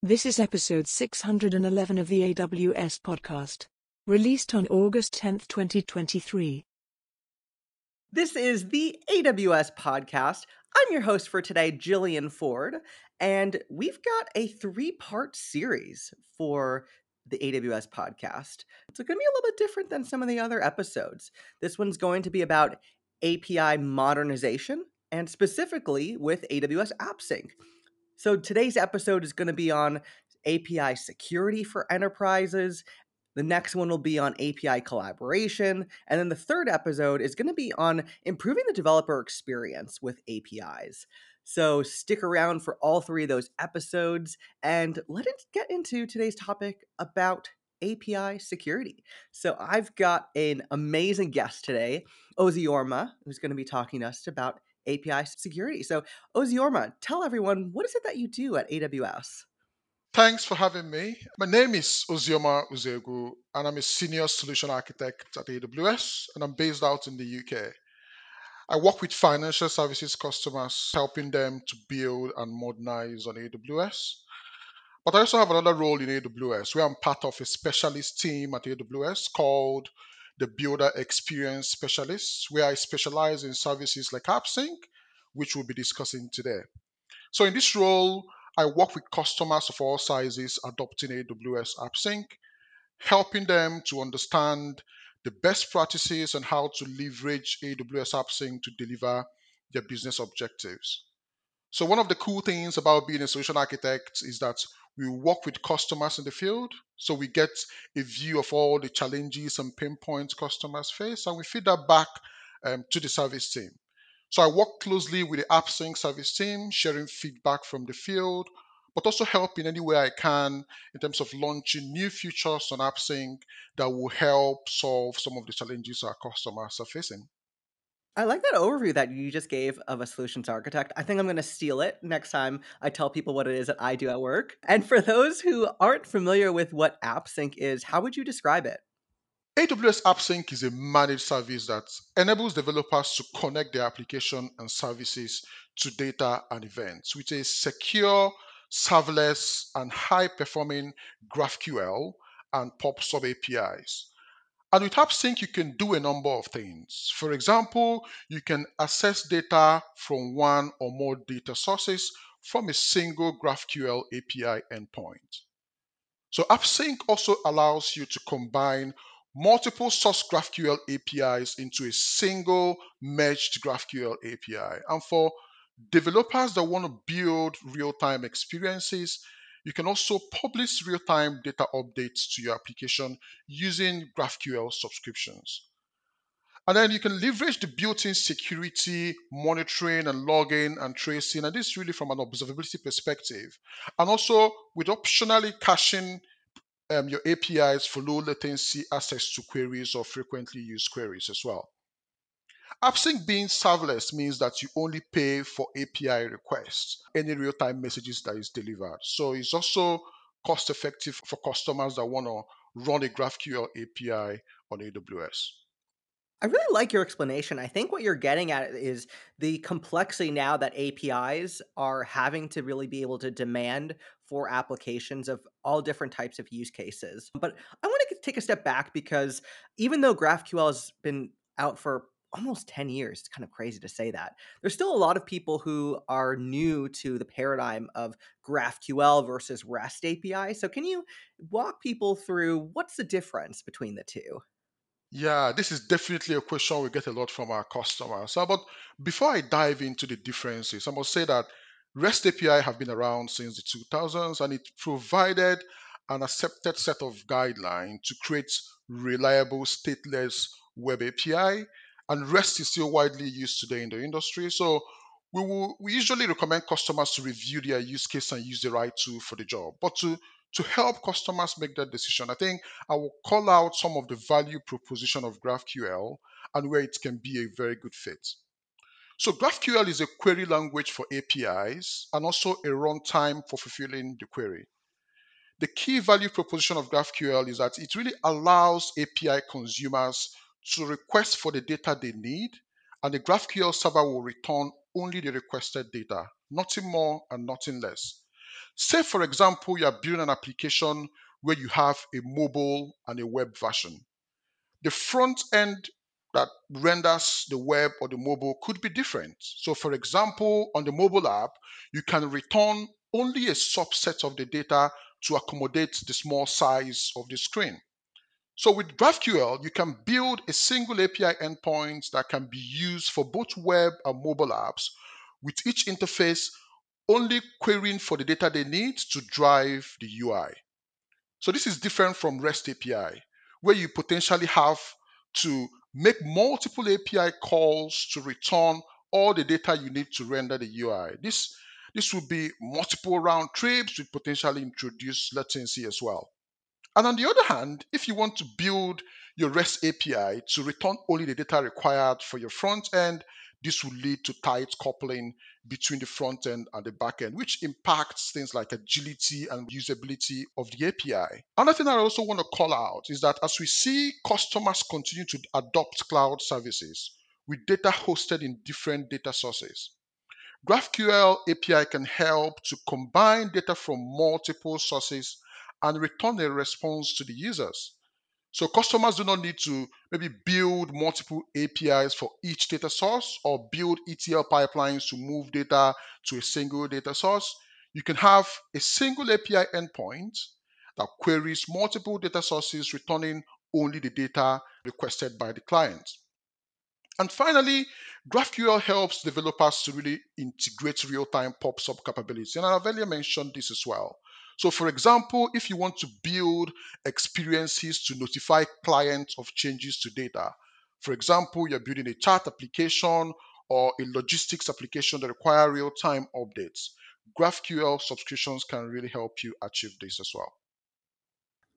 This is episode 611 of the AWS podcast, released on August 10, 2023. This is the AWS podcast. I'm your host for today, Jillian Forde, and we've got a three-part series for the AWS podcast. It's going to be a little bit different than some of the other episodes. This one's going to be about API modernization, and specifically with AWS AppSync. So today's episode is going to be on API security for enterprises. The next one will be on API collaboration. And then the third episode is going to be on improving the developer experience with APIs. So stick around for all three of those episodes and let's get into today's topic about API security. So I've got an amazing guest today, Ozioma, who's going to be talking to us about API security. So Ozioma, tell everyone, what is it that you do at AWS? Thanks for having me. My name is Ozioma Uzoegwu, and I'm a senior solution architect at AWS, and I'm based out in the UK. I work with financial services customers, helping them to build and modernize on AWS. But I also have another role in AWS, where I'm part of a specialist team at AWS called the Builder Experience Specialists, where I specialize in services like AppSync, which we'll be discussing today. So in this role, I work with customers of all sizes adopting AWS AppSync, helping them to understand the best practices and how to leverage AWS AppSync to deliver their business objectives. So one of the cool things about being a solution architect is that we work with customers in the field, so we get a view of all the challenges and pain points customers face, and we feed that back to the service team. So I work closely with the AppSync service team, sharing feedback from the field, but also help in any way I can in terms of launching new features on AppSync that will help solve some of the challenges our customers are facing. I like that overview that you just gave of a solutions architect. I think I'm going to steal it next time I tell people what it is that I do at work. And for those who aren't familiar with what AppSync is, how would you describe it? AWS AppSync is a managed service that enables developers to connect their application and services to data and events with a secure, serverless, and high-performing GraphQL and Pub/Sub APIs. And with AppSync, you can do a number of things. For example, you can access data from one or more data sources from a single GraphQL API endpoint. So AppSync also allows you to combine multiple source GraphQL APIs into a single merged GraphQL API. And for developers that want to build real-time experiences, you can also publish real-time data updates to your application using GraphQL subscriptions. And then you can leverage the built-in security, monitoring, and logging and tracing, and this really from an observability perspective. And also with optionally caching your APIs for low latency access to queries or frequently used queries as well. AppSync being serverless means that you only pay for API requests, any real-time messages that is delivered. So it's also cost-effective for customers that want to run a GraphQL API on AWS. I really like your explanation. I think what you're getting at is the complexity now that APIs are having to really be able to demand for applications of all different types of use cases. But I want to take a step back because even though GraphQL has been out for almost 10 years. It's kind of crazy to say that. There's still a lot of people who are new to the paradigm of GraphQL versus REST API. So can you walk people through what's the difference between the two? Yeah, this is definitely a question we get a lot from our customers. But before I dive into the differences, I must say that REST API have been around since the 2000s, and it provided an accepted set of guidelines to create reliable stateless web API. And REST is still widely used today in the industry. So we usually recommend customers to review their use case and use the right tool for the job. But to help customers make that decision, I think I will call out some of the value proposition of GraphQL and where it can be a very good fit. So GraphQL is a query language for APIs and also a runtime for fulfilling the query. The key value proposition of GraphQL is that it really allows API consumers to request for the data they need, and the GraphQL server will return only the requested data, nothing more and nothing less. Say, for example, you are building an application where you have a mobile and a web version. The front end that renders the web or the mobile could be different. So, for example, on the mobile app, you can return only a subset of the data to accommodate the small size of the screen. So with GraphQL, you can build a single API endpoint that can be used for both web and mobile apps, with each interface only querying for the data they need to drive the UI. So this is different from REST API, where you potentially have to make multiple API calls to return all the data you need to render the UI. This would be multiple round trips, which potentially introduce latency as well. And on the other hand, if you want to build your REST API to return only the data required for your front end, this will lead to tight coupling between the front end and the back end, which impacts things like agility and usability of the API. Another thing I also want to call out is that as we see customers continue to adopt cloud services with data hosted in different data sources, GraphQL API can help to combine data from multiple sources and return a response to the users. So customers do not need to maybe build multiple APIs for each data source or build ETL pipelines to move data to a single data source. You can have a single API endpoint that queries multiple data sources, returning only the data requested by the client. And finally, GraphQL helps developers to really integrate real-time Pub/Sub capabilities. And I've earlier mentioned this as well. So for example, if you want to build experiences to notify clients of changes to data, for example, you're building a chat application or a logistics application that require real-time updates, GraphQL subscriptions can really help you achieve this as well.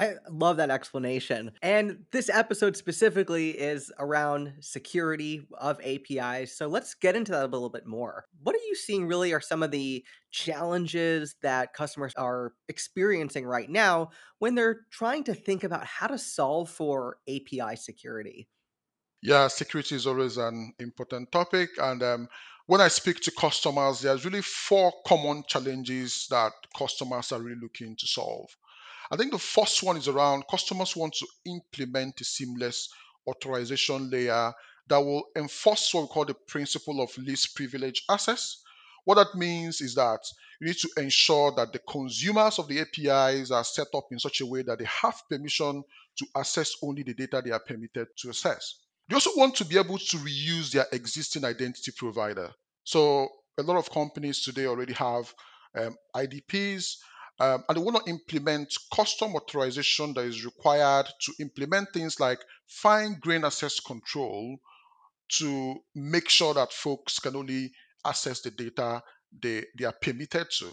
I love that explanation. And this episode specifically is around security of APIs. So let's get into that a little bit more. What are you seeing really are some of the challenges that customers are experiencing right now when they're trying to think about how to solve for API security? Yeah, security is always an important topic. And when I speak to customers, there's really four common challenges that customers are really looking to solve. I think the first one is around customers want to implement a seamless authorization layer that will enforce what we call the principle of least privileged access. What that means is that you need to ensure that the consumers of the APIs are set up in such a way that they have permission to access only the data they are permitted to access. They also want to be able to reuse their existing identity provider. So a lot of companies today already have IDPs, and they want to implement custom authorization that is required to implement things like fine-grained access control to make sure that folks can only access the data they are permitted to.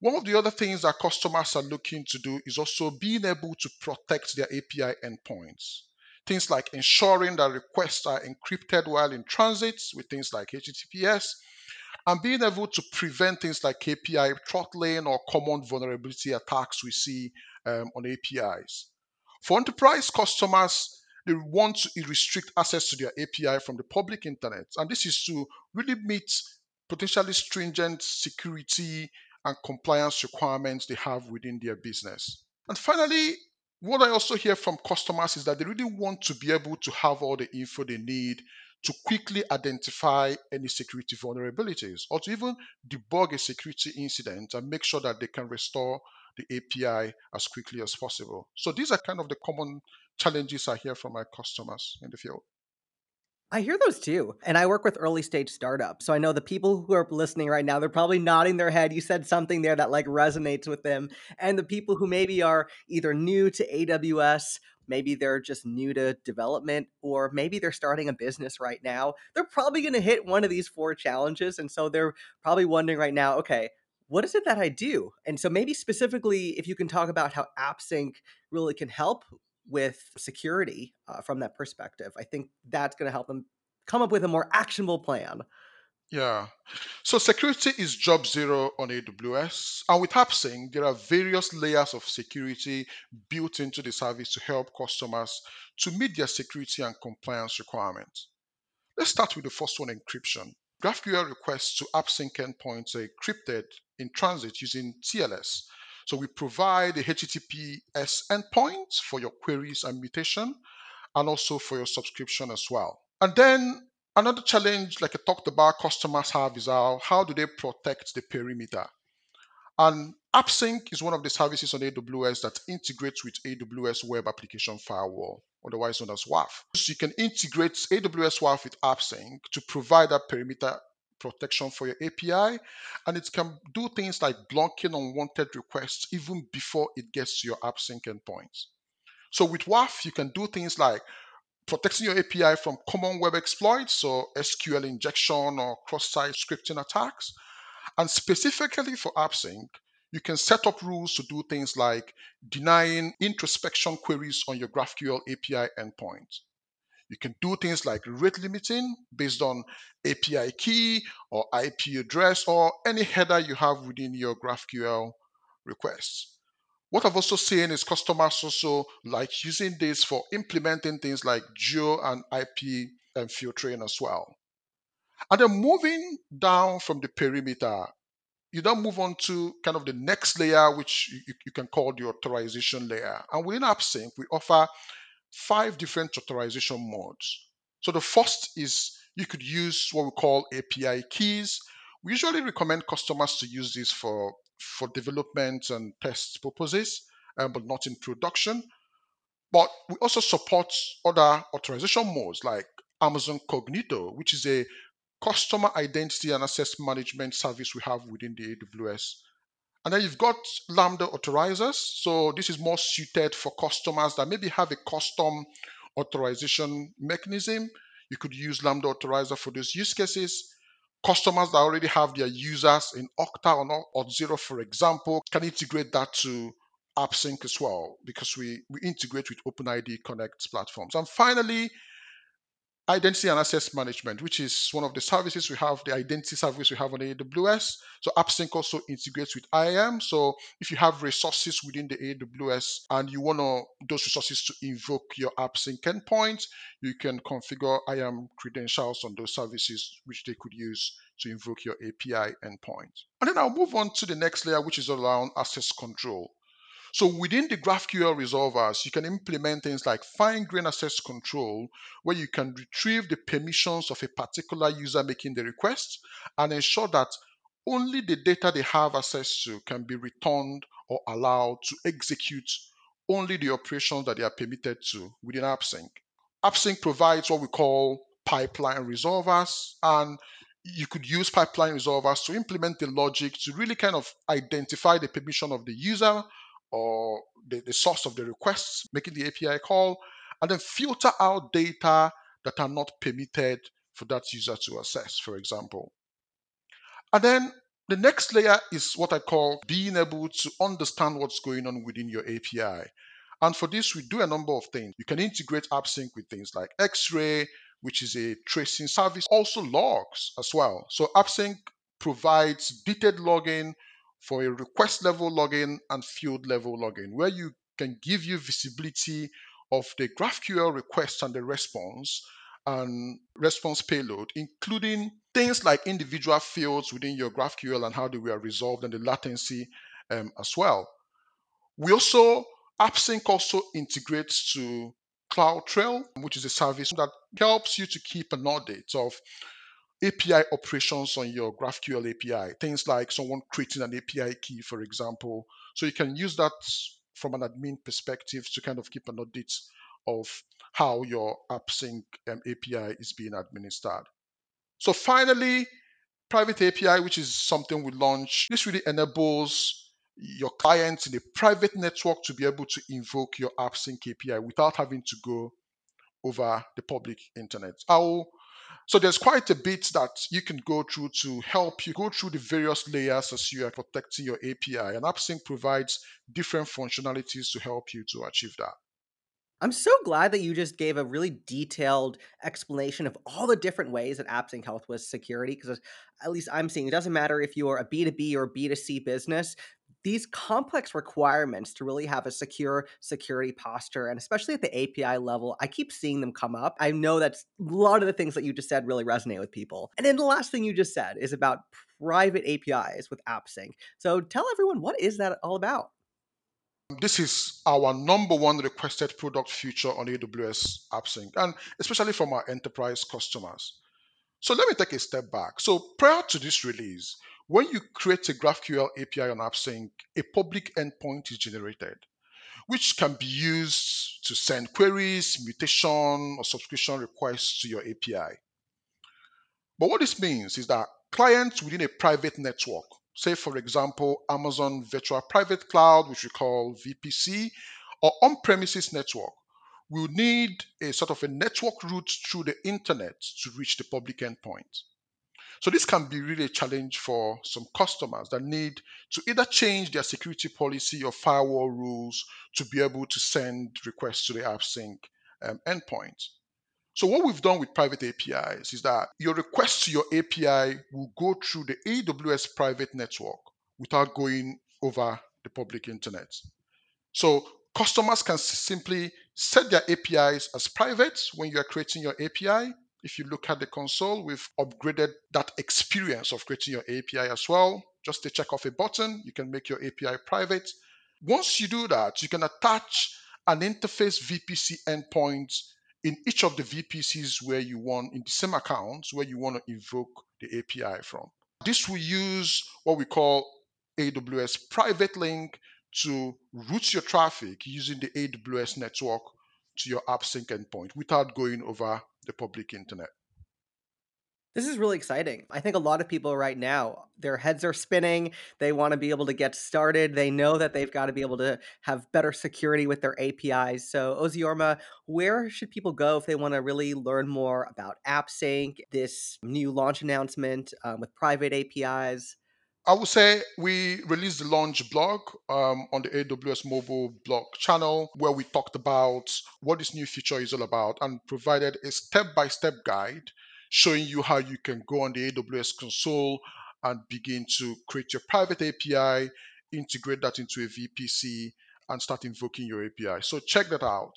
One of the other things that customers are looking to do is also being able to protect their API endpoints. Things like ensuring that requests are encrypted while in transit with things like HTTPS, and being able to prevent things like API throttling or common vulnerability attacks we see on APIs. For enterprise customers, they want to restrict access to their API from the public internet. And this is to really meet potentially stringent security and compliance requirements they have within their business. And finally, what I also hear from customers is that they really want to be able to have all the info they need to quickly identify any security vulnerabilities or to even debug a security incident and make sure that they can restore the API as quickly as possible. So these are kind of the common challenges I hear from my customers in the field. I hear those too. And I work with early stage startups. So I know the people who are listening right now, they're probably nodding their head. You said something there that like resonates with them. And the people who maybe are either new to AWS, maybe they're just new to development, or maybe they're starting a business right now, they're probably going to hit one of these four challenges. And so they're probably wondering right now, okay, what is it that I do? And so maybe specifically, if you can talk about how AppSync really can help with security from that perspective. I think that's going to help them come up with a more actionable plan. Yeah. So security is job zero on AWS. And with AppSync, there are various layers of security built into the service to help customers to meet their security and compliance requirements. Let's start with the first one, encryption. GraphQL requests to AppSync endpoints are encrypted in transit using TLS. So we provide a HTTPS endpoint for your queries and mutation, and also for your subscription as well. And then another challenge, like I talked about, customers have is how do they protect the perimeter? And AppSync is one of the services on AWS that integrates with AWS Web Application Firewall, otherwise known as WAF. So you can integrate AWS WAF with AppSync to provide that perimeter protection for your API, and it can do things like blocking unwanted requests even before it gets to your AppSync endpoints. So with WAF, you can do things like protecting your API from common web exploits, so SQL injection or cross-site scripting attacks. And specifically for AppSync, you can set up rules to do things like denying introspection queries on your GraphQL API endpoint. You can do things like rate limiting based on API key or IP address or any header you have within your GraphQL requests. What I've also seen is customers also like using this for implementing things like geo and IP and filtering as well. And then moving down from the perimeter, you then move on to kind of the next layer, which you can call the authorization layer. And within AppSync, we offer 5 different authorization modes. So the first is you could use what we call API keys. We usually recommend customers to use this for development and test purposes, but not in production. But we also support other authorization modes like Amazon Cognito, which is a customer identity and access management service we have within the AWS. And then you've got Lambda authorizers. So this is more suited for customers that maybe have a custom authorization mechanism. You could use Lambda authorizer for those use cases. Customers that already have their users in Okta or Auth0, for example, can integrate that to AppSync as well, because we integrate with OpenID Connect platforms. And finally, identity and access management, which is one of the services we have, the identity service we have on AWS. So AppSync also integrates with IAM. So if you have resources within the AWS and you want those resources to invoke your AppSync endpoint, you can configure IAM credentials on those services, which they could use to invoke your API endpoint. And then I'll move on to the next layer, which is around access control. So within the GraphQL resolvers, you can implement things like fine-grained access control, where you can retrieve the permissions of a particular user making the request and ensure that only the data they have access to can be returned or allowed to execute only the operations that they are permitted to within AppSync. AppSync provides what we call pipeline resolvers, and you could use pipeline resolvers to implement the logic to really kind of identify the permission of the user or the source of the requests, making the API call, and then filter out data that are not permitted for that user to access, for example. And then the next layer is what I call being able to understand what's going on within your API. And for this, we do a number of things. You can integrate AppSync with things like X-Ray, which is a tracing service, also logs as well. So AppSync provides detailed logging for a request level login and field level login, where you can give you visibility of the GraphQL request and the response and response payload, including things like individual fields within your GraphQL and how they were resolved and the latency as well. We also, AppSync also integrates to CloudTrail, which is a service that helps you to keep an audit of API operations on your GraphQL API, things like someone creating an API key, for example. So you can use that from an admin perspective to kind of keep an audit of how your AppSync API is being administered. So finally, Private API, which is something we launched. This really enables your clients in a private network to be able to invoke your AppSync API without having to go over the public internet. So there's quite a bit that you can go through to help you go through the various layers as you are protecting your API. And AppSync provides different functionalities to help you to achieve that. I'm so glad that you just gave a really detailed explanation of all the different ways that AppSync helps with security, because at least I'm seeing it doesn't matter if you are a B2B or B2C business, these complex requirements to really have a secure security posture, and especially at the API level, I keep seeing them come up. I know that's a lot of the things that you just said really resonate with people. And then the last thing you just said is about private APIs with AppSync. So tell everyone, what is that all about? This is our #1 requested product feature on AWS AppSync, and especially from our enterprise customers. So let me take a step back. So prior to this release, when you create a GraphQL API on AppSync, a public endpoint is generated, which can be used to send queries, mutation, or subscription requests to your API. But what this means is that clients within a private network, say for example, Amazon Virtual Private Cloud, which we call VPC, or on-premises network, will need a sort of a network route through the internet to reach the public endpoint. So this can be really a challenge for some customers that need to either change their security policy or firewall rules to be able to send requests to the AppSync endpoint. So what we've done with private APIs is that your request to your API will go through the AWS private network without going over the public internet. So customers can simply set their APIs as private when you are creating your API. If you look at the console, we've upgraded that experience of creating your API as well. Just to check off a button, you can make your API private. Once you do that, you can attach an interface VPC endpoint in each of the VPCs where you want, in the same accounts where you want to invoke the API from. This will use what we call AWS Private Link to route your traffic using the AWS network to your AppSync endpoint without going over the public internet. This is really exciting. I think a lot of people right now, their heads are spinning. They want to be able to get started. They know that they've got to be able to have better security with their APIs. So Ozioma, where should people go if they want to really learn more about AppSync, this new launch announcement with private APIs? I would say we released the launch blog on the AWS mobile blog channel, where we talked about what this new feature is all about and provided a step-by-step guide showing you how you can go on the AWS console and begin to create your private API, integrate that into a VPC, and start invoking your API. So check that out.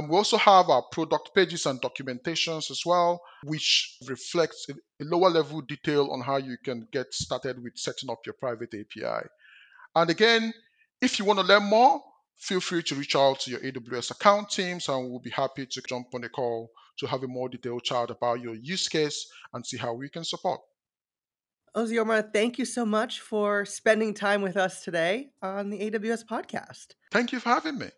We also have our product pages and documentations as well, which reflects a lower level detail on how you can get started with setting up your private API. And again, if you want to learn more, feel free to reach out to your AWS account teams, and we'll be happy to jump on a call to have a more detailed chat about your use case and see how we can support. Ozioma, thank you so much for spending time with us today on the AWS podcast. Thank you for having me.